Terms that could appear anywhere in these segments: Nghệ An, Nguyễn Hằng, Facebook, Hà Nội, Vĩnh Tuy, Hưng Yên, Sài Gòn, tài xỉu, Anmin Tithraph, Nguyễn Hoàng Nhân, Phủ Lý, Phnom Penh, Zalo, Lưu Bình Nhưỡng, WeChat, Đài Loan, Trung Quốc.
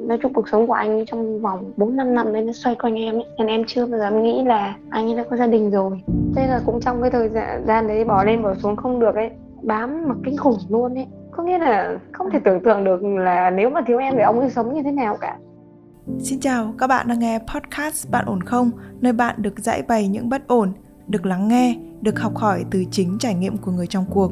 Nói chung cuộc sống của anh trong vòng 4-5 năm đấy nó xoay quanh em ấy. Nên em chưa bao giờ nghĩ là anh ấy đã có gia đình rồi. Thế là cũng trong cái thời gian đấy bỏ lên bỏ xuống không được ấy, bám mà kinh khủng luôn ấy. Có nghĩa là không thể tưởng tượng được là nếu mà thiếu em thì ông ấy sống như thế nào cả. Xin chào, các bạn đang nghe podcast Bạn Ổn Không? Nơi bạn được giải bày những bất ổn, được lắng nghe, được học hỏi từ chính trải nghiệm của người trong cuộc.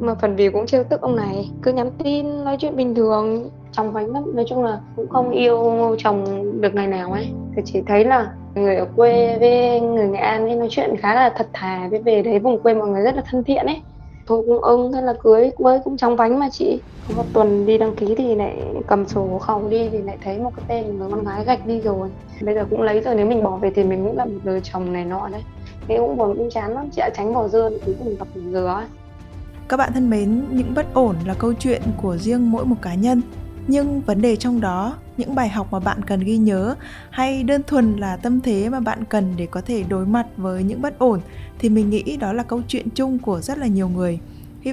Mà phần vì cũng trêu tức ông này, cứ nhắn tin, nói chuyện bình thường, chồng vánh lắm. Nói chung là cũng không yêu chồng được ngày nào ấy. Thì chỉ thấy là người ở quê với người Nghệ An ấy nói chuyện khá là thật thà. Về đấy vùng quê mọi người rất là thân thiện ấy. Thôi cũng ưng, thế là cưới cũng chóng vánh mà chị. Một tuần đi đăng ký thì lại cầm sổ khẩu đi thì lại thấy một cái tên người con gái gạch đi rồi. Bây giờ cũng lấy rồi, nếu mình bỏ về thì mình cũng là một đời chồng này nọ đấy. Thế cũng buồn cũng chán lắm, chị đã tránh bỏ dưa thì cũng gặp dừa ấy. Các bạn thân mến, những bất ổn là câu chuyện của riêng mỗi một cá nhân. Nhưng vấn đề trong đó, những bài học mà bạn cần ghi nhớ hay đơn thuần là tâm thế mà bạn cần để có thể đối mặt với những bất ổn thì mình nghĩ đó là câu chuyện chung của rất là nhiều người. Hy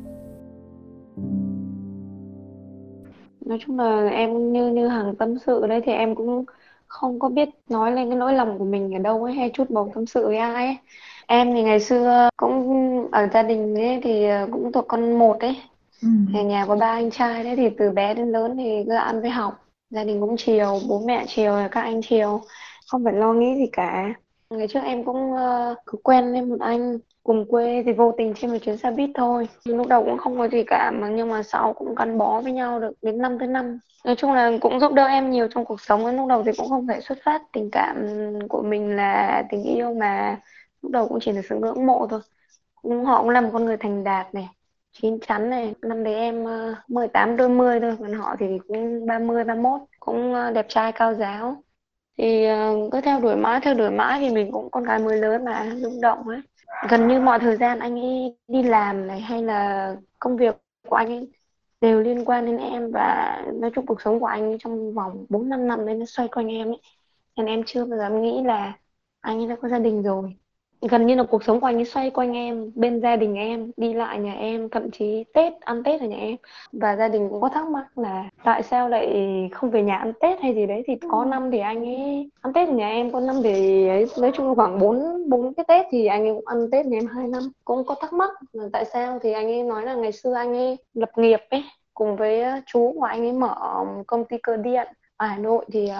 Nói chung là em như Hằng tâm sự đấy thì em cũng không có biết nói lên cái nỗi lòng của mình ở đâu ấy, hay chút bầu tâm sự với ai ấy. Em thì ngày xưa cũng ở gia đình ấy thì cũng thuộc con một ấy. Ở nhà có 3 anh trai đấy thì từ bé đến lớn thì cứ ăn với học. Gia đình cũng chiều, bố mẹ chiều, các anh chiều. Không phải lo nghĩ gì cả. Ngày trước em cũng cứ quen với một anh cùng quê thì vô tình trên một chuyến xe buýt thôi. Lúc đầu cũng không có gì cả mà, nhưng mà sau cũng gắn bó với nhau được đến năm thứ năm. Nói chung là cũng giúp đỡ em nhiều trong cuộc sống. Lúc đầu thì cũng không phải xuất phát tình cảm của mình là tình yêu, mà lúc đầu cũng chỉ là sự ngưỡng mộ thôi. Họ cũng là một con người thành đạt này, chín chắn này. Năm đấy em 18 đôi mươi thôi, còn họ thì cũng 30-31, cũng đẹp trai cao giáo. Thì cứ theo đuổi mãi thì mình cũng con gái mới lớn mà rung động ấy. Gần như mọi thời gian anh ấy đi làm này hay là công việc của anh ấy đều liên quan đến em, và nói chung cuộc sống của anh ấy trong vòng 4-5 năm đấy nó xoay quanh em ấy. Nên em chưa bao giờ nghĩ là anh ấy đã có gia đình rồi. Gần như là cuộc sống của anh ấy xoay quanh em, bên gia đình em, đi lại nhà em, thậm chí Tết, ăn Tết ở nhà em. Và gia đình cũng có thắc mắc là tại sao lại không về nhà ăn Tết hay gì đấy. Thì có năm thì anh ấy ăn Tết ở nhà em, có năm thì ấy, nói chung khoảng 4 cái Tết thì anh ấy cũng ăn Tết nhà em 2 năm. Cũng có thắc mắc là tại sao, thì anh ấy nói là ngày xưa anh ấy lập nghiệp ấy, cùng với chú của anh ấy mở công ty cơ điện ở Hà Nội thì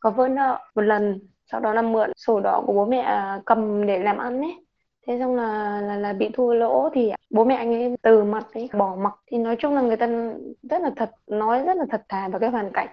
có vỡ nợ một lần. Sau đó là mượn sổ đỏ của bố mẹ cầm để làm ăn ấy. Thế xong là bị thua lỗ thì bố mẹ anh ấy từ mặt ấy, bỏ mặc. Thì nói chung là người ta rất là thật, nói rất là thật thà. Và cái hoàn cảnh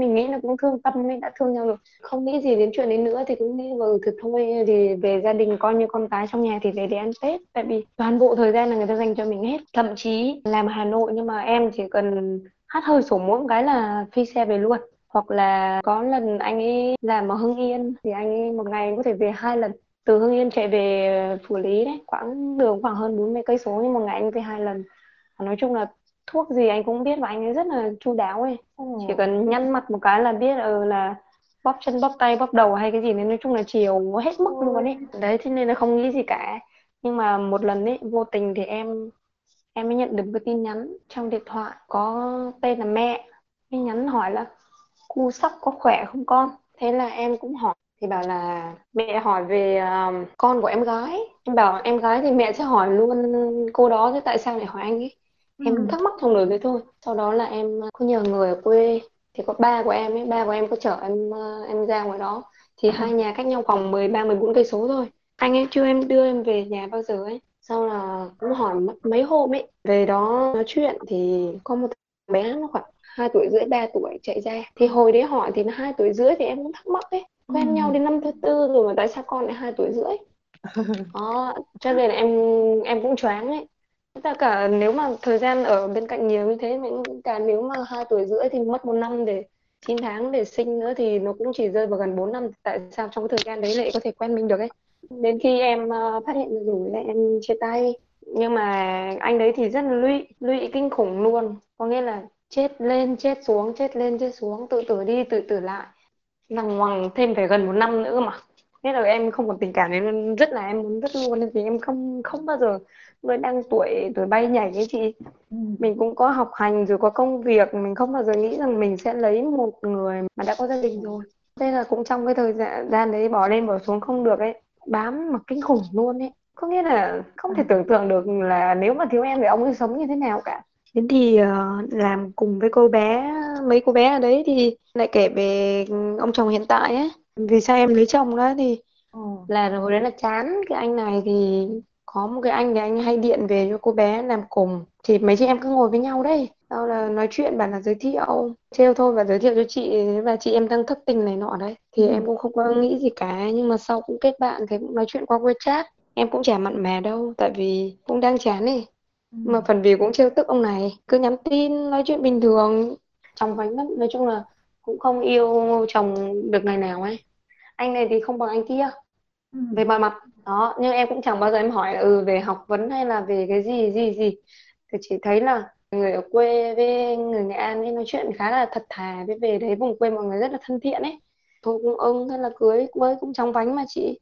mình nghĩ là cũng thương tâm ấy, đã thương nhau rồi, không nghĩ gì đến chuyện đấy nữa. Thì cũng nghĩ vào thực thôi, thì về gia đình coi như con cái trong nhà thì về để ăn Tết. Tại vì toàn bộ thời gian là người ta dành cho mình hết. Thậm chí làm Hà Nội nhưng mà em chỉ cần hắt hơi sổ mũi một cái là phi xe về luôn. Hoặc là có lần anh ấy làm ở Hưng Yên thì anh ấy một ngày có thể về 2 lần. Từ Hưng Yên chạy về Phủ Lý đấy, quãng đường khoảng hơn 40 cây số, nhưng một ngày anh về 2 lần. Nói chung là thuốc gì anh cũng biết và anh ấy rất là chu đáo ấy. Chỉ cần nhăn mặt một cái là biết là bóp chân bóp tay bóp đầu hay cái gì đấy, nói chung là chiều hết mức luôn ấy. Đấy, thế nên là không nghĩ gì cả. Nhưng mà một lần ấy vô tình thì em mới nhận được cái tin nhắn trong điện thoại có tên là mẹ mới nhắn hỏi là cu sóc có khỏe không con. Thế là em cũng hỏi thì bảo là mẹ hỏi về con của em gái. Em bảo em gái thì mẹ sẽ hỏi luôn cô đó, thế tại sao lại hỏi anh ấy. Em thắc mắc trong đời đấy thôi. Sau đó là em có nhờ người ở quê, thì có ba của em ấy, ba của em có chở em ra ngoài đó. Thì hai nhà cách nhau khoảng 13-14 cây số thôi. Anh ấy chưa em đưa em về nhà bao giờ ấy. Sau là cũng hỏi mất mấy hôm ấy, về đó nói chuyện thì có một bé nó khoảng 2 tuổi rưỡi 3 tuổi chạy ra. Thì hồi đấy hỏi thì 2 tuổi rưỡi thì em cũng thắc mắc ấy, quen nhau đến năm thứ tư rồi mà tại sao con lại 2 tuổi rưỡi đó. Cho nên là em cũng choáng ấy. Tất cả nếu mà thời gian ở bên cạnh nhiều như thế, mình cả nếu mà 2 tuổi rưỡi thì mất 1 năm để 9 tháng để sinh nữa thì nó cũng chỉ rơi vào gần 4 năm. Tại sao trong thời gian đấy lại có thể quen mình được ấy? Đến khi em phát hiện ra rồi lại em chia tay. Nhưng mà anh đấy thì rất là lụy kinh khủng luôn. Có nghĩa là chết lên chết xuống, chết lên chết xuống, tự tử đi tự tử lại, lằng ngoằng thêm phải gần 1 năm nữa mà. Thế là em không còn tình cảm nên rất là em muốn rất luôn, nên thì em không bao giờ. Người đang tuổi bay nhảy ấy chị, mình cũng có học hành rồi có công việc, mình không bao giờ nghĩ rằng mình sẽ lấy một người mà đã có gia đình rồi. Thế là cũng trong cái thời gian đấy bỏ lên bỏ xuống không được ấy, bám mà kinh khủng luôn ấy. Có nghĩa là không thể tưởng tượng được là nếu mà thiếu em thì ông ấy sống như thế nào cả. Thế thì làm cùng với mấy cô bé ở đấy thì lại kể về ông chồng hiện tại ấy. Vì sao em lấy chồng đó thì là hồi đấy là chán cái anh này thì có một cái anh thì anh hay điện về cho cô bé làm cùng. Thì mấy chị em cứ ngồi với nhau đây, sau là nói chuyện bảo là giới thiệu, trêu thôi và giới thiệu cho chị và chị em đang thất tình này nọ đấy. Thì em cũng không có nghĩ gì cả, nhưng mà sau cũng kết bạn thì cũng nói chuyện qua WeChat. Em cũng chả mặn mà đâu, tại vì cũng đang chán ấy. Mà phần vì cũng trêu tức ông này, cứ nhắn tin nói chuyện bình thường, chồng vánh lắm, nói chung là cũng không yêu chồng được ngày nào ấy. Anh này thì không bằng anh kia về mọi mặt đó, nhưng em cũng chẳng bao giờ em hỏi là về học vấn hay là về cái gì. Thì chỉ thấy là người ở quê với người Nghệ An ấy nói chuyện khá là thật thà, với về đấy vùng quê mọi người rất là thân thiện ấy. Thôi cũng ưng, thế là cưới với cũng chóng vánh mà chị.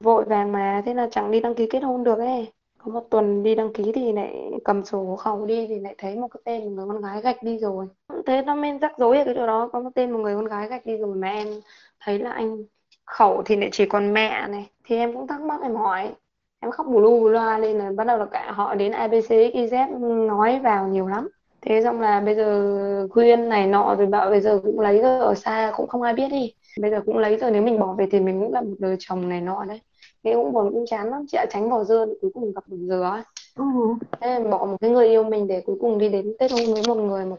Vội vàng mà, thế là chẳng đi đăng ký kết hôn được ấy. Có một tuần đi đăng ký thì lại cầm sổ hộ khẩu đi thì lại thấy một cái tên một người con gái gạch đi rồi. Thế nó mới rắc rối ở cái chỗ đó, có một tên một người con gái gạch đi rồi mà em thấy là anh khẩu thì lại chỉ còn mẹ này. Thì em cũng thắc mắc, em hỏi, em khóc bù lu bù loa lên, là bắt đầu là cả họ đến ABC XYZ nói vào nhiều lắm. Thế xong là bây giờ khuyên này nọ rồi bảo bây giờ cũng lấy rồi, ở xa cũng không ai biết đi, bây giờ cũng lấy rồi, nếu mình bỏ về thì mình cũng là một đời chồng này nọ đấy. Thế cũng buồn cũng chán lắm chị ạ, tránh bỏ dưa cuối cùng gặp được dừa ấy. Thế bỏ một cái người yêu mình để cuối cùng đi đến kết hôn với một người mà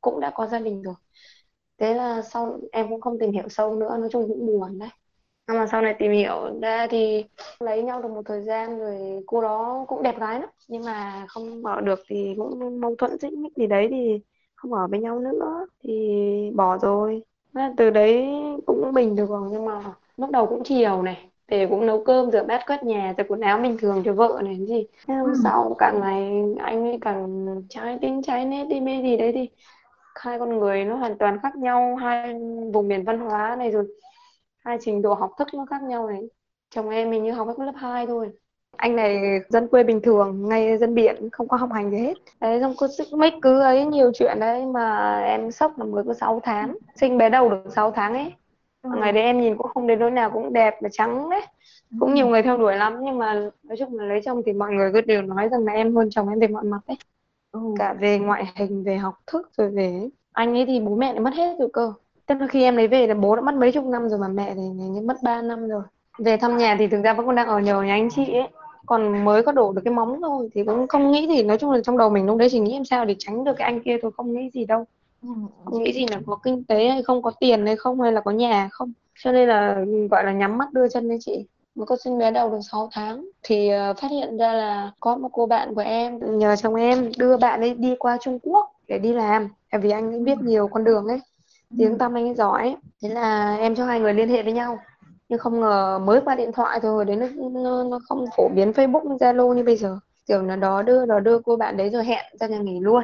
cũng đã có gia đình rồi. Thế là sau em cũng không tìm hiểu sâu nữa, nói chung cũng buồn đấy. Nhưng mà sau này tìm hiểu ra thì lấy nhau được một thời gian rồi, cô đó cũng đẹp gái lắm nhưng mà không ở được thì cũng mâu thuẫn xích mích gì đấy thì không ở với nhau nữa thì bỏ rồi. Từ đấy cũng bình được rồi, nhưng mà lúc đầu cũng chiều này, về cũng nấu cơm rửa bát quét nhà rồi quần áo bình thường cho vợ này gì. Hôm sau càng ngày anh ấy càng trái tính trái nết đi mê gì đấy, thì hai con người nó hoàn toàn khác nhau, hai vùng miền văn hóa này rồi hai trình độ học thức nó khác nhau này. Chồng em mình như học hết lớp 2 thôi, anh này dân quê bình thường, ngay dân biển không có học hành gì hết đấy. Xong cứ xích mích cứ ấy nhiều chuyện đấy mà em sốc là mới có 6 tháng, sinh bé đầu được 6 tháng ấy. Ngày đấy em nhìn cũng không đến nỗi nào, cũng đẹp mà trắng đấy, cũng nhiều người theo đuổi lắm. Nhưng mà nói chung là lấy chồng thì mọi người cứ đều nói rằng là em hơn chồng em về mọi mặt đấy, cả về ngoại hình, về học thức, rồi về anh ấy thì bố mẹ đã mất hết rồi cơ. Tức là khi em lấy về là bố đã mất mấy chục năm rồi mà mẹ thì mất 3 năm rồi. Về thăm nhà thì thực ra vẫn còn đang ở nhờ nhà anh chị ấy, còn mới có đổ được cái móng thôi thì cũng không nghĩ gì. Nói chung là trong đầu mình lúc đấy chỉ nghĩ em sao để tránh được cái anh kia thôi, không nghĩ gì đâu, không nghĩ gì là có kinh tế hay không, có tiền hay không, hay là có nhà không, cho nên là gọi là nhắm mắt đưa chân đấy chị. Một cô sinh bé đầu được 6 tháng thì phát hiện ra là có một cô bạn của em nhờ chồng em đưa bạn ấy đi qua Trung Quốc để đi làm, tại vì anh ấy biết nhiều con đường ấy, tiếng tăm anh ấy giỏi. Thế là em cho hai người liên hệ với nhau, nhưng không ngờ mới qua điện thoại thôi, hồi đấy nó không phổ biến Facebook, Zalo như bây giờ. Tưởng là đó đưa cô bạn đấy rồi hẹn ra nhà nghỉ luôn.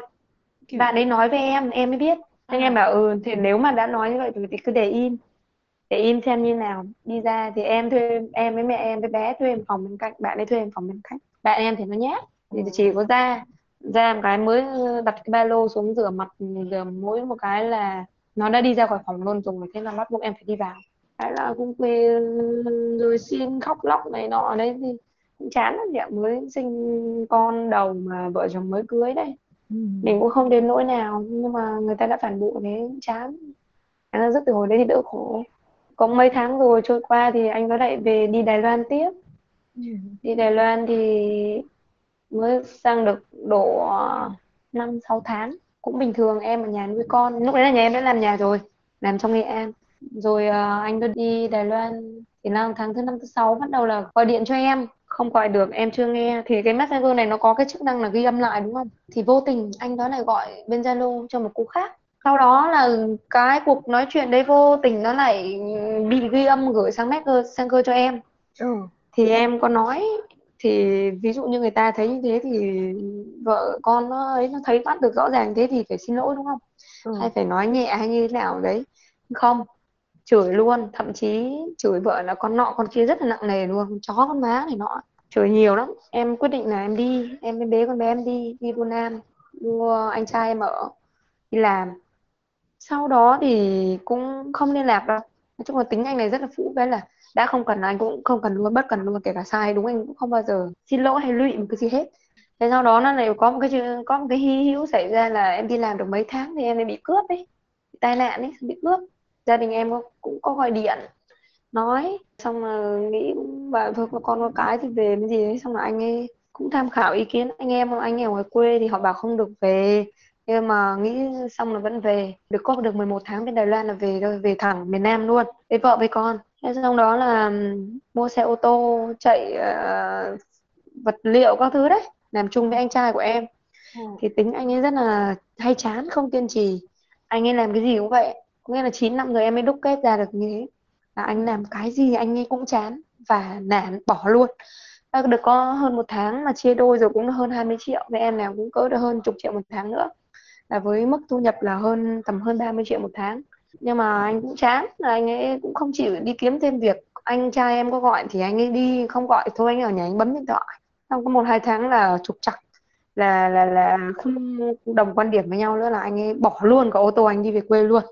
Bạn ấy nói với em mới biết. Nên em bảo thì nếu mà đã nói như vậy thì cứ để im xem như nào. Đi ra thì em với mẹ em với bé thuê một phòng bên cạnh, bạn ấy thuê một phòng bên cạnh. Bạn em thì nó nhát, thì chỉ có ra một cái mới đặt cái ba lô xuống rửa mặt, rửa mũi một cái là nó đã đi ra khỏi phòng luôn rồi. Thế là bắt buộc em phải đi vào. Đấy là cũng quê rồi xin khóc lóc này nọ đấy thì cũng chán lắm nhỉ, mới sinh con đầu mà vợ chồng mới cưới đấy. Mình cũng không đến nỗi nào nhưng mà người ta đã phản bội thế chán. Anh rất từ hồi đấy thì đỡ khổ. Có mấy tháng rồi trôi qua thì anh có lại về đi Đài Loan tiếp. Đi Đài Loan thì mới sang được độ 5-6 tháng. Cũng bình thường, em ở nhà nuôi con. Lúc đấy là nhà em đã làm nhà rồi, làm trong Nghệ An. Rồi anh tôi đi Đài Loan thì là tháng thứ 5 thứ 6 bắt đầu là gọi điện cho em. Không gọi được, em chưa nghe. Thì cái Messenger này nó có cái chức năng là ghi âm lại đúng không? Thì vô tình anh đó này gọi bên Zalo cho một cô khác. Sau đó là cái cuộc nói chuyện đấy vô tình nó lại bị ghi âm gửi sang Messenger cho em. Ừ. Thì em có nói, thì ví dụ như người ta thấy như thế thì vợ con nó ấy, nó thấy bắt được rõ ràng thế thì phải xin lỗi đúng không? Ừ. Hay phải nói nhẹ hay như thế nào đấy. Không, chửi luôn, thậm chí chửi vợ là con nọ con kia rất là nặng nề luôn, chó con má này nọ, chửi nhiều lắm. Em quyết định là em đi, em bế con bé em đi Vô Nam, đưa anh trai em ở đi làm. Sau đó thì cũng không liên lạc đâu. Nói chung là tính anh này rất là phũ, cái là đã không cần anh cũng không cần luôn, bất cần luôn, kể cả sai đúng anh cũng không bao giờ xin lỗi hay lụy một cái gì hết. Thế sau đó nó lại có một cái hy hữu xảy ra là em đi làm được mấy tháng thì em lại bị cướp ấy, tai nạn ấy, bị cướp. Gia đình em cũng có gọi điện nói, xong là nghĩ bảo thôi con có cái thì về cái gì đấy, xong là anh ấy cũng tham khảo ý kiến anh em ở ngoài quê thì họ bảo không được về. Nhưng mà nghĩ xong là vẫn về, được 11 tháng bên Đài Loan là về thôi, về thẳng miền Nam luôn, với vợ với con. Xong đó là mua xe ô tô chạy vật liệu các thứ đấy, làm chung với anh trai của em. Ừ. Thì tính anh ấy rất là hay chán, không kiên trì, anh ấy làm cái gì cũng vậy. Có nghĩa là 9 năm rồi em mới đúc kết ra được như thế, là anh làm cái gì anh ấy cũng chán và nản bỏ luôn. Được có hơn 1 tháng mà chia đôi rồi cũng hơn 20 triệu, với em nào cũng cỡ được hơn chục triệu 1 tháng nữa, là với mức thu nhập là tầm hơn 30 triệu 1 tháng. Nhưng mà anh cũng chán, là anh ấy cũng không chịu đi kiếm thêm việc. Anh trai em có gọi thì anh ấy đi, không gọi thôi anh ở nhà anh bấm điện thoại. Xong có 1-2 tháng là trục trặc, là không đồng quan điểm với nhau nữa, là anh ấy bỏ luôn cả ô tô, anh đi về quê luôn.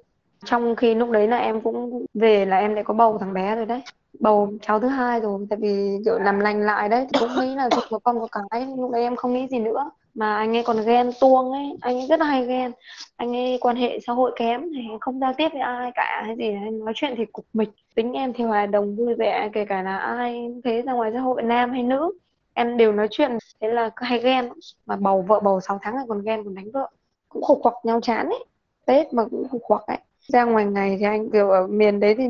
Trong khi lúc đấy là em cũng về, là em lại có bầu thằng bé rồi đấy, bầu cháu thứ hai rồi. Tại vì kiểu làm lành lại đấy thì cũng nghĩ là dục một con có cái, lúc đấy em không nghĩ gì nữa. Mà anh ấy còn ghen tuông ấy, anh ấy rất hay ghen, anh ấy quan hệ xã hội kém thì không giao tiếp với ai cả hay gì, nói chuyện thì cục mịch. Tính em thì hòa đồng vui vẻ, kể cả là ai thế ra ngoài xã hội, nam hay nữ em đều nói chuyện, thế là hay ghen. Mà vợ bầu 6 tháng rồi còn ghen, còn đánh vợ, cũng khục quặc nhau chán ấy, Tết mà cũng khục quặc ấy. Ra ngoài ngày thì anh kiểu ở miền đấy thì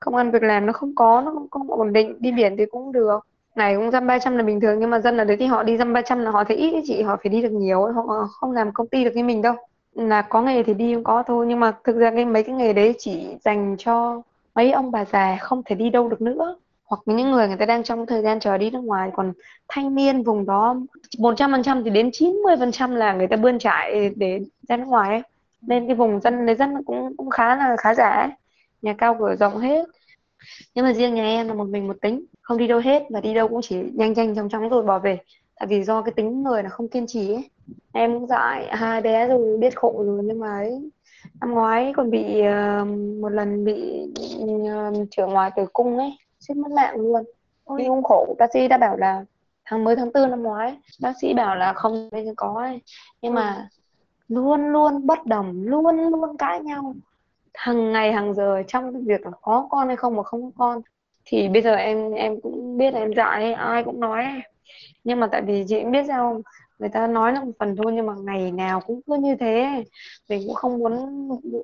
công ăn việc làm nó không có, nó không ổn định. Đi biển thì cũng được, này cũng 100-300 là bình thường, nhưng mà dân ở đấy thì họ đi 100-300 là họ thấy ít chị, họ phải đi được nhiều, họ không làm công ty được như mình đâu. Là có nghề thì đi cũng có thôi, nhưng mà thực ra mấy cái nghề đấy chỉ dành cho mấy ông bà già không thể đi đâu được nữa, hoặc những người ta đang trong thời gian chờ đi nước ngoài. Còn thanh niên vùng đó 100% thì đến 90% là người ta bươn trải để ra nước ngoài ấy. Nên cái vùng dân cũng khá giả ấy, nhà cao cửa rộng hết. Nhưng mà riêng nhà em là một mình một tính, không đi đâu hết, và đi đâu cũng chỉ nhanh chóng rồi bỏ về. Tại vì do cái tính người là không kiên trì ấy. Em cũng dạy hai bé rồi, biết khổ rồi, nhưng mà ấy, năm ngoái còn bị một lần bị chữa ngoài tử cung ấy, suýt mất mạng luôn. Nhưng cũng khổ, bác sĩ đã bảo là tháng 4 năm ngoái bác sĩ bảo là không có ấy. Nhưng mà luôn bất đồng, luôn cãi nhau hàng ngày hàng giờ trong việc là có con hay không, mà không có con thì bây giờ em cũng biết là em dại, ai cũng nói. Nhưng mà tại vì chị cũng biết sao, người ta nói là một phần thôi, nhưng mà ngày nào cũng cứ như thế, mình cũng không muốn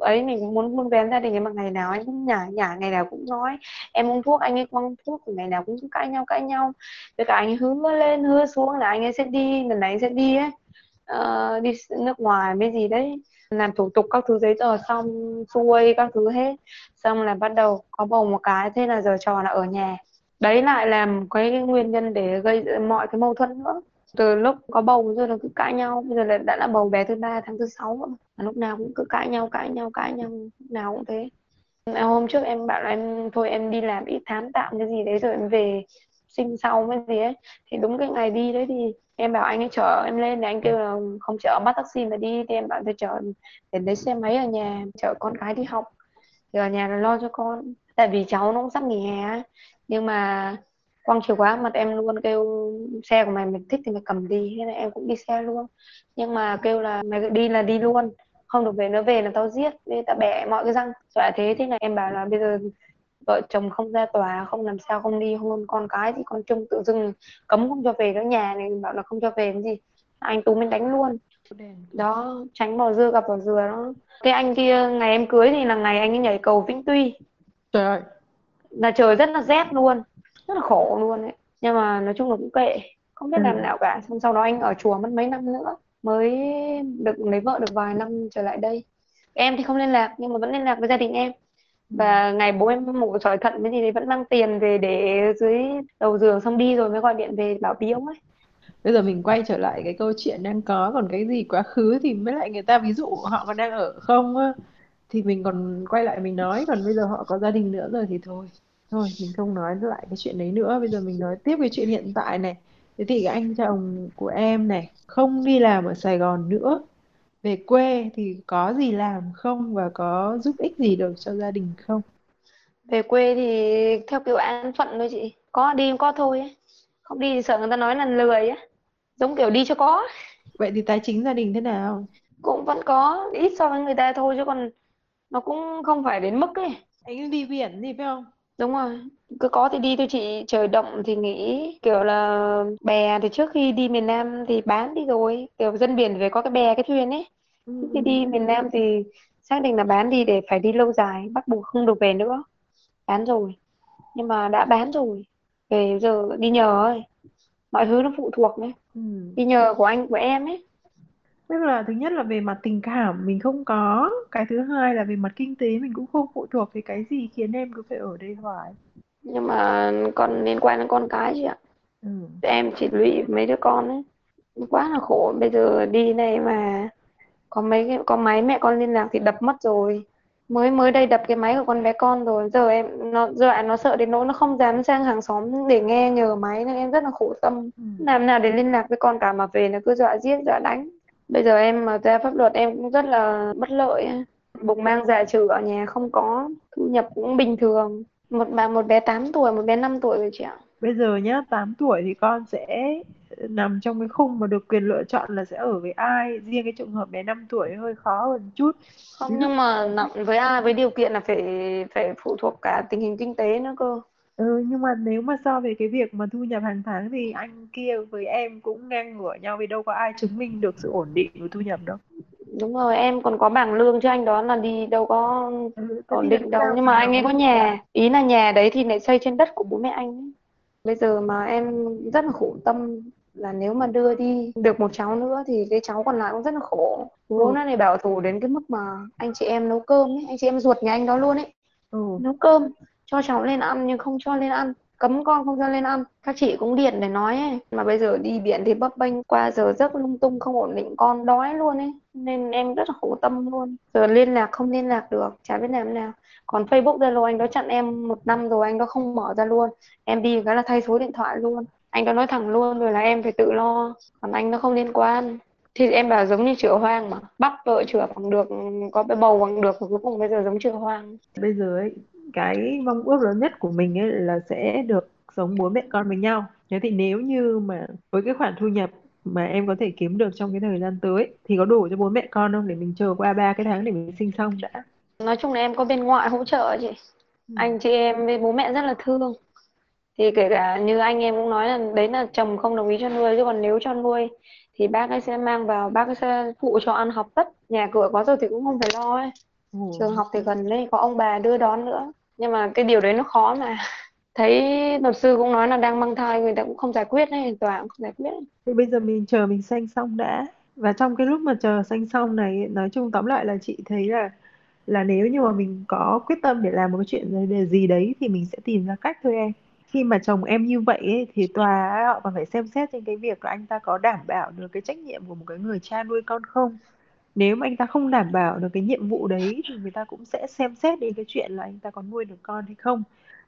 ấy, mình cũng muốn vun vén gia đình ấy. Mà ngày nào anh cũng nhả, ngày nào cũng nói, em uống thuốc anh ấy quăng thuốc, ngày nào cũng cãi nhau. Với cả anh ấy hứa lên hứa xuống là anh ấy sẽ đi, lần này anh sẽ đi ấy, đi nước ngoài mấy gì đấy, làm thủ tục các thứ giấy tờ xong xuôi các thứ hết, xong là bắt đầu có bầu một cái, thế là giờ trò là ở nhà. Đấy lại làm cái nguyên nhân để gây mọi cái mâu thuẫn nữa. Từ lúc có bầu rồi nó cứ cãi nhau, bây giờ đã là bầu bé thứ 3, tháng thứ 6 rồi, lúc nào cũng cứ cãi nhau, lúc nào cũng thế. Hôm trước em bảo là em đi làm ít thám tạm cái gì đấy rồi em về sinh sau cái gì ấy, thì đúng cái ngày đi đấy thì em bảo anh ấy chở em lên, thì anh kêu là không chở, bắt taxi mà đi. Thì em bảo tôi chở để lấy xe máy ở nhà, chở con gái đi học, thì ở nhà là lo cho con. Tại vì cháu nó cũng sắp nghỉ hè, nhưng mà quăng chìa khóa mặt em luôn, kêu xe của mày thích thì mày cầm đi, thế là em cũng đi xe luôn. Nhưng mà kêu là mày đi là đi luôn, không được về nữa, về là tao giết, nên tao bẻ mọi cái răng dọa thế. Thế là em bảo là bây giờ vợ chồng không ra tòa, không làm sao không đi hôn con cái thì con Trung tự dưng cấm không cho về nữa, nhà này bảo là không cho về cái gì, anh Tú mới đánh luôn đó, tránh bò dưa gặp bò dừa đó. Cái anh kia ngày em cưới thì là ngày anh ấy nhảy cầu Vĩnh Tuy, trời ơi là trời rất là rét luôn, rất là khổ luôn ấy. Nhưng mà nói chung là cũng kệ, không biết làm nào cả. Xong sau đó anh ở chùa mất mấy năm nữa mới được lấy vợ, được vài năm trở lại đây Em thì không liên lạc nhưng mà vẫn liên lạc với gia đình em. Và ngày bố em mổ sỏi thận cái gì đấy vẫn mang tiền về để dưới đầu giường, xong đi rồi mới gọi điện về bảo bí ống ấy. Bây giờ mình quay trở lại cái câu chuyện đang có, còn cái gì quá khứ thì mới lại người ta, ví dụ họ còn đang ở không thì mình còn quay lại mình nói, còn bây giờ họ có gia đình nữa rồi thì thôi mình không nói lại cái chuyện đấy nữa. Bây giờ mình nói tiếp cái chuyện hiện tại này. Thế thì cái anh chồng của em này không đi làm ở Sài Gòn nữa, về quê thì có gì làm không và có giúp ích gì được cho gia đình không? Về quê thì theo kiểu an phận thôi chị, có đi có thôi ấy. Không đi thì sợ người ta nói là lười á, giống kiểu đi cho có. Vậy thì tài chính gia đình thế nào? Cũng vẫn có, ít so với người ta thôi chứ còn nó cũng không phải đến mức ấy. Anh đi biển gì phải không? Đúng rồi, cứ có thì đi thôi chị, trời động thì nghỉ. Kiểu là bè thì trước khi đi miền Nam thì bán đi rồi, kiểu dân biển về có cái bè cái thuyền ấy. Khi đi miền Nam thì xác định là bán đi để phải đi lâu dài, bắt buộc không được về nữa. Bán rồi, nhưng mà đã bán rồi, về giờ đi nhờ ấy. Mọi thứ nó phụ thuộc đấy, đi nhờ của anh của em ấy. Tức là thứ nhất là về mặt tình cảm mình không có, cái thứ hai là về mặt kinh tế mình cũng không phụ thuộc thì cái gì khiến em cứ phải ở đây hoài. Nhưng mà còn liên quan đến con cái chị ạ. Em chỉ lụy mấy đứa con ấy, quá là khổ. Bây giờ đi này mà có máy mẹ con liên lạc thì đập mất rồi. Mới đây đập cái máy của con bé con rồi. Giờ em nó sợ đến nỗi nó không dám sang hàng xóm để nghe nhờ máy, nên em rất là khổ tâm. Làm nào để liên lạc với con cả mà về nó cứ dọa giết dọa đánh. Bây giờ em mà ra pháp luật em cũng rất là bất lợi, bụng mang giả trừ ở nhà không có, thu nhập cũng bình thường. Một bé 8 tuổi, một bé 5 tuổi rồi chị ạ. Bây giờ nhá, 8 tuổi thì con sẽ nằm trong cái khung mà được quyền lựa chọn là sẽ ở với ai. Riêng cái trường hợp bé 5 tuổi hơi khó hơn chút. Không, nhưng mà với ai với điều kiện là phải phụ thuộc cả tình hình kinh tế nữa cơ. Nhưng mà nếu mà so về cái việc mà thu nhập hàng tháng thì anh kia với em cũng ngang ngửa nhau, vì đâu có ai chứng minh được sự ổn định của thu nhập đâu. Đúng rồi, em còn có bảng lương chứ anh đó là đi đâu có ổn định đâu. Nhưng mà anh ấy có nhà, ý là nhà đấy thì lại xây trên đất của bố mẹ anh ấy. Bây giờ mà em rất là khổ tâm là nếu mà đưa đi được một cháu nữa thì cái cháu còn lại cũng rất là khổ. Bố nó này bảo thủ đến cái mức mà anh chị em nấu cơm ấy, anh chị em ruột nhà anh đó luôn ấy, nấu cơm cho cháu lên ăn nhưng không cho lên ăn, cấm con không cho lên ăn. Các chị cũng điện để nói ấy. Mà bây giờ đi biển thì bấp bênh qua giờ giấc lung tung không ổn định, con đói luôn ấy. Nên em rất là khổ tâm luôn. Giờ liên lạc không liên lạc được, chả biết làm nào. Còn Facebook Zalo anh đó chặn em 1 năm rồi, anh đó không mở ra luôn. Em đi cái là thay số điện thoại luôn. Anh đó nói thẳng luôn rồi là em phải tự lo, còn anh nó không liên quan. Thì em bảo giống như chữa hoang mà, bắt vợ chữa bằng được, có bầu bằng được, cuối cùng bây giờ giống chữa hoang. Bây giờ ấy, cái mong ước lớn nhất của mình ấy là sẽ được sống bố mẹ con với nhau. Thế thì nếu như mà với cái khoản thu nhập mà em có thể kiếm được trong cái thời gian tới thì có đủ cho bố mẹ con không, để mình chờ qua 3 cái tháng để mình sinh xong đã? Nói chung là em có bên ngoại hỗ trợ chị. Anh chị em với bố mẹ rất là thương. Thì kể cả như anh em cũng nói là đấy là chồng không đồng ý cho nuôi, chứ còn nếu cho nuôi thì bác ấy sẽ mang vào, bác ấy sẽ phụ cho ăn học tất. Nhà cửa có rồi thì cũng không phải lo ấy. Trường học thì gần đấy, có ông bà đưa đón nữa. Nhưng mà cái điều đấy nó khó mà. Thấy luật sư cũng nói là đang mang thai, người ta cũng không giải quyết đấy, tòa cũng không giải quyết. Thì bây giờ mình chờ mình sanh xong đã. Và trong cái lúc mà chờ sanh xong này, nói chung tóm lại là chị thấy là nếu như mà mình có quyết tâm để làm một cái chuyện gì đấy thì mình sẽ tìm ra cách thôi em. Khi mà chồng em như vậy ấy, thì tòa họ còn phải xem xét trên cái việc là anh ta có đảm bảo được cái trách nhiệm của một cái người cha nuôi con không. Nếu mà anh ta không đảm bảo được cái nhiệm vụ đấy thì người ta cũng sẽ xem xét đến cái chuyện là anh ta có nuôi được con hay không,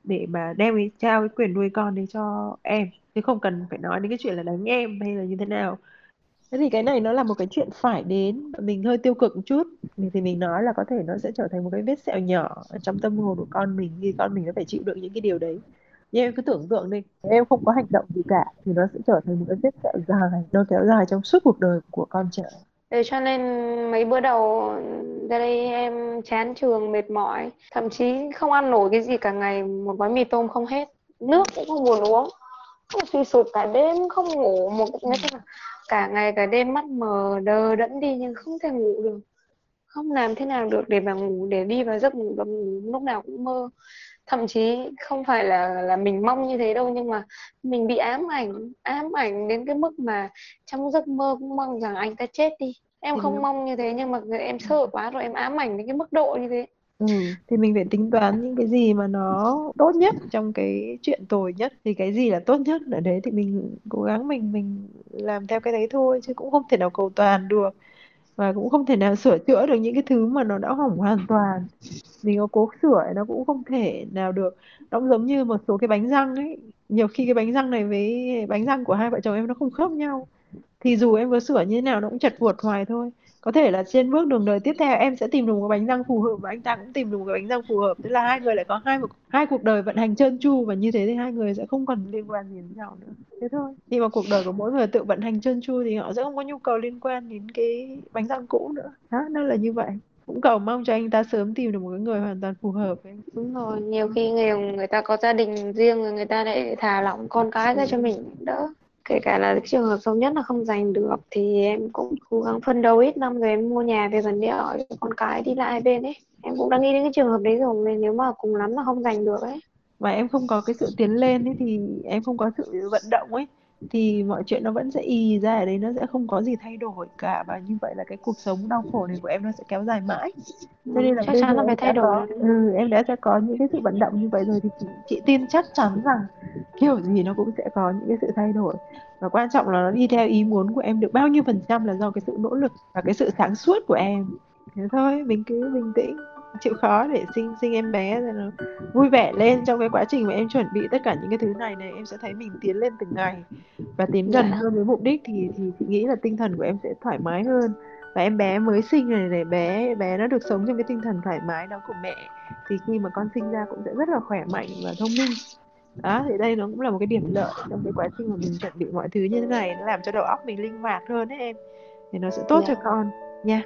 để mà đem cái trao cái quyền nuôi con đấy cho em, chứ không cần phải nói đến cái chuyện là đánh em hay là như thế nào. Thế thì cái này nó là một cái chuyện phải đến. Mình hơi tiêu cực một chút thì mình nói là có thể nó sẽ trở thành một cái vết sẹo nhỏ trong tâm hồn của con mình, thì con mình nó phải chịu đựng những cái điều đấy. Nhưng em cứ tưởng tượng đi, em không có hành động gì cả thì nó sẽ trở thành một cái vết sẹo dài, nó kéo dài trong suốt cuộc đời của con trẻ. Để cho nên mấy bữa đầu ra đây em chán trường mệt mỏi, thậm chí không ăn nổi cái gì cả ngày, một gói mì tôm không hết, nước cũng không buồn uống, suy sụp cả đêm không ngủ, nói chung là cả ngày cả đêm mắt mờ đờ đẫn đi nhưng không thể ngủ được, không làm thế nào được để mà ngủ, để đi vào giấc ngủ, lúc nào cũng mơ. Thậm chí không phải là mình mong như thế đâu, nhưng mà mình bị ám ảnh đến cái mức mà trong giấc mơ cũng mong rằng anh ta chết đi, Em thì không mong như thế, nhưng mà em sợ quá rồi, em ám ảnh đến cái mức độ như thế. Thì mình phải tính toán những cái gì mà nó tốt nhất trong cái chuyện tồi nhất, thì cái gì là tốt nhất ở đấy thì mình cố gắng mình làm theo cái đấy thôi, chứ cũng không thể nào cầu toàn được, và cũng không thể nào sửa chữa được những cái thứ mà nó đã hỏng hoàn toàn. Mình có cố sửa nó cũng không thể nào được. Nó cũng giống như một số cái bánh răng ấy, nhiều khi cái bánh răng này với bánh răng của hai vợ chồng em nó không khớp nhau, thì dù em có sửa như thế nào nó cũng chật vuột hoài thôi. Có thể là trên bước đường đời tiếp theo em sẽ tìm được một cái bánh răng phù hợp, và anh ta cũng tìm được một cái bánh răng phù hợp, tức là hai người lại có hai cuộc đời vận hành trơn tru, và như thế thì hai người sẽ không còn liên quan gì đến nhau nữa, thế thôi. Khi mà cuộc đời của mỗi người tự vận hành trơn tru thì họ sẽ không có nhu cầu liên quan đến cái bánh răng cũ nữa. Đó, nó là như vậy. Cũng cầu mong cho anh ta sớm tìm được một cái người hoàn toàn phù hợp với anh. Đúng rồi, nhiều khi người ta có gia đình riêng rồi, người ta lại thả lỏng con cái ra cho mình đỡ. Kể cả là cái trường hợp xấu nhất là không giành được, thì em cũng cố gắng phân đấu ít năm rồi em mua nhà về gần địa ở cho con cái đi lại bên ấy. Em cũng đang nghĩ đến cái trường hợp đấy rồi, nên nếu mà cùng lắm là không giành được ấy, mà em không có cái sự tiến lên ấy, thì em không có sự vận động ấy, thì mọi chuyện nó vẫn sẽ ì ra ở đấy, nó sẽ không có gì thay đổi cả. Và như vậy là cái cuộc sống đau khổ này của em nó sẽ kéo dài mãi. Cho nên là chắc chắn nó phải thay đổi. Em đã sẽ có những cái sự vận động như vậy rồi, thì chị tin chắc chắn rằng kiểu gì nó cũng sẽ có những cái sự thay đổi. Và quan trọng là nó đi theo ý muốn của em được bao nhiêu phần trăm là do cái sự nỗ lực và cái sự sáng suốt của em. Thế thôi, mình cứ bình tĩnh, chịu khó để sinh em bé rồi nó vui vẻ lên. Trong cái quá trình mà em chuẩn bị tất cả những cái thứ này, em sẽ thấy mình tiến lên từng ngày và tiến gần hơn với mục đích, thì chị nghĩ là tinh thần của em sẽ thoải mái hơn. Và em bé mới sinh rồi này, bé nó được sống trong cái tinh thần thoải mái đó của mẹ, thì khi mà con sinh ra cũng sẽ rất là khỏe mạnh và thông minh. Đó, thì đây nó cũng là một cái điểm lợi trong cái quá trình mà mình chuẩn bị mọi thứ như thế này, nó làm cho đầu óc mình linh hoạt hơn đấy em, thì nó sẽ tốt cho con nha.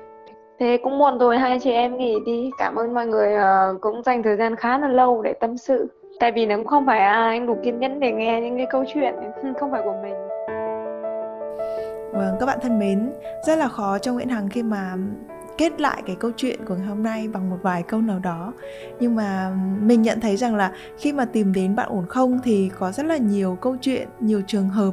Thế cũng muộn rồi, hai chị em nghỉ đi. Cảm ơn mọi người cũng dành thời gian khá là lâu để tâm sự. Tại vì nó cũng không phải anh đủ kiên nhẫn để nghe những cái câu chuyện không phải của mình. Vâng, các bạn thân mến, rất là khó cho Nguyễn Hằng khi mà kết lại cái câu chuyện của ngày hôm nay bằng một vài câu nào đó. Nhưng mà mình nhận thấy rằng là khi mà tìm đến Bạn Ổn Không thì có rất là nhiều câu chuyện, nhiều trường hợp.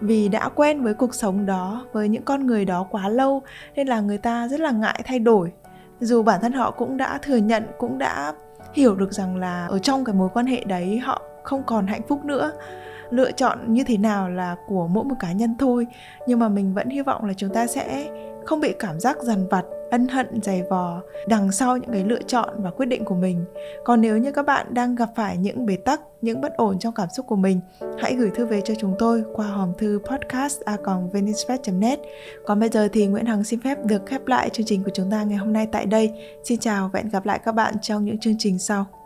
Vì đã quen với cuộc sống đó, với những con người đó quá lâu, nên là người ta rất là ngại thay đổi. Dù bản thân họ cũng đã thừa nhận, cũng đã hiểu được rằng là ở trong cái mối quan hệ đấy họ không còn hạnh phúc nữa. Lựa chọn như thế nào là của mỗi một cá nhân thôi. Nhưng mà mình vẫn hy vọng là chúng ta sẽ không bị cảm giác dằn vặt, ân hận, giày vò đằng sau những cái lựa chọn và quyết định của mình. Còn nếu như các bạn đang gặp phải những bế tắc, những bất ổn trong cảm xúc của mình, hãy gửi thư về cho chúng tôi qua hòm thư podcast@venicefest.net. Còn bây giờ thì Nguyễn Hằng xin phép được khép lại chương trình của chúng ta ngày hôm nay tại đây. Xin chào và hẹn gặp lại các bạn trong những chương trình sau.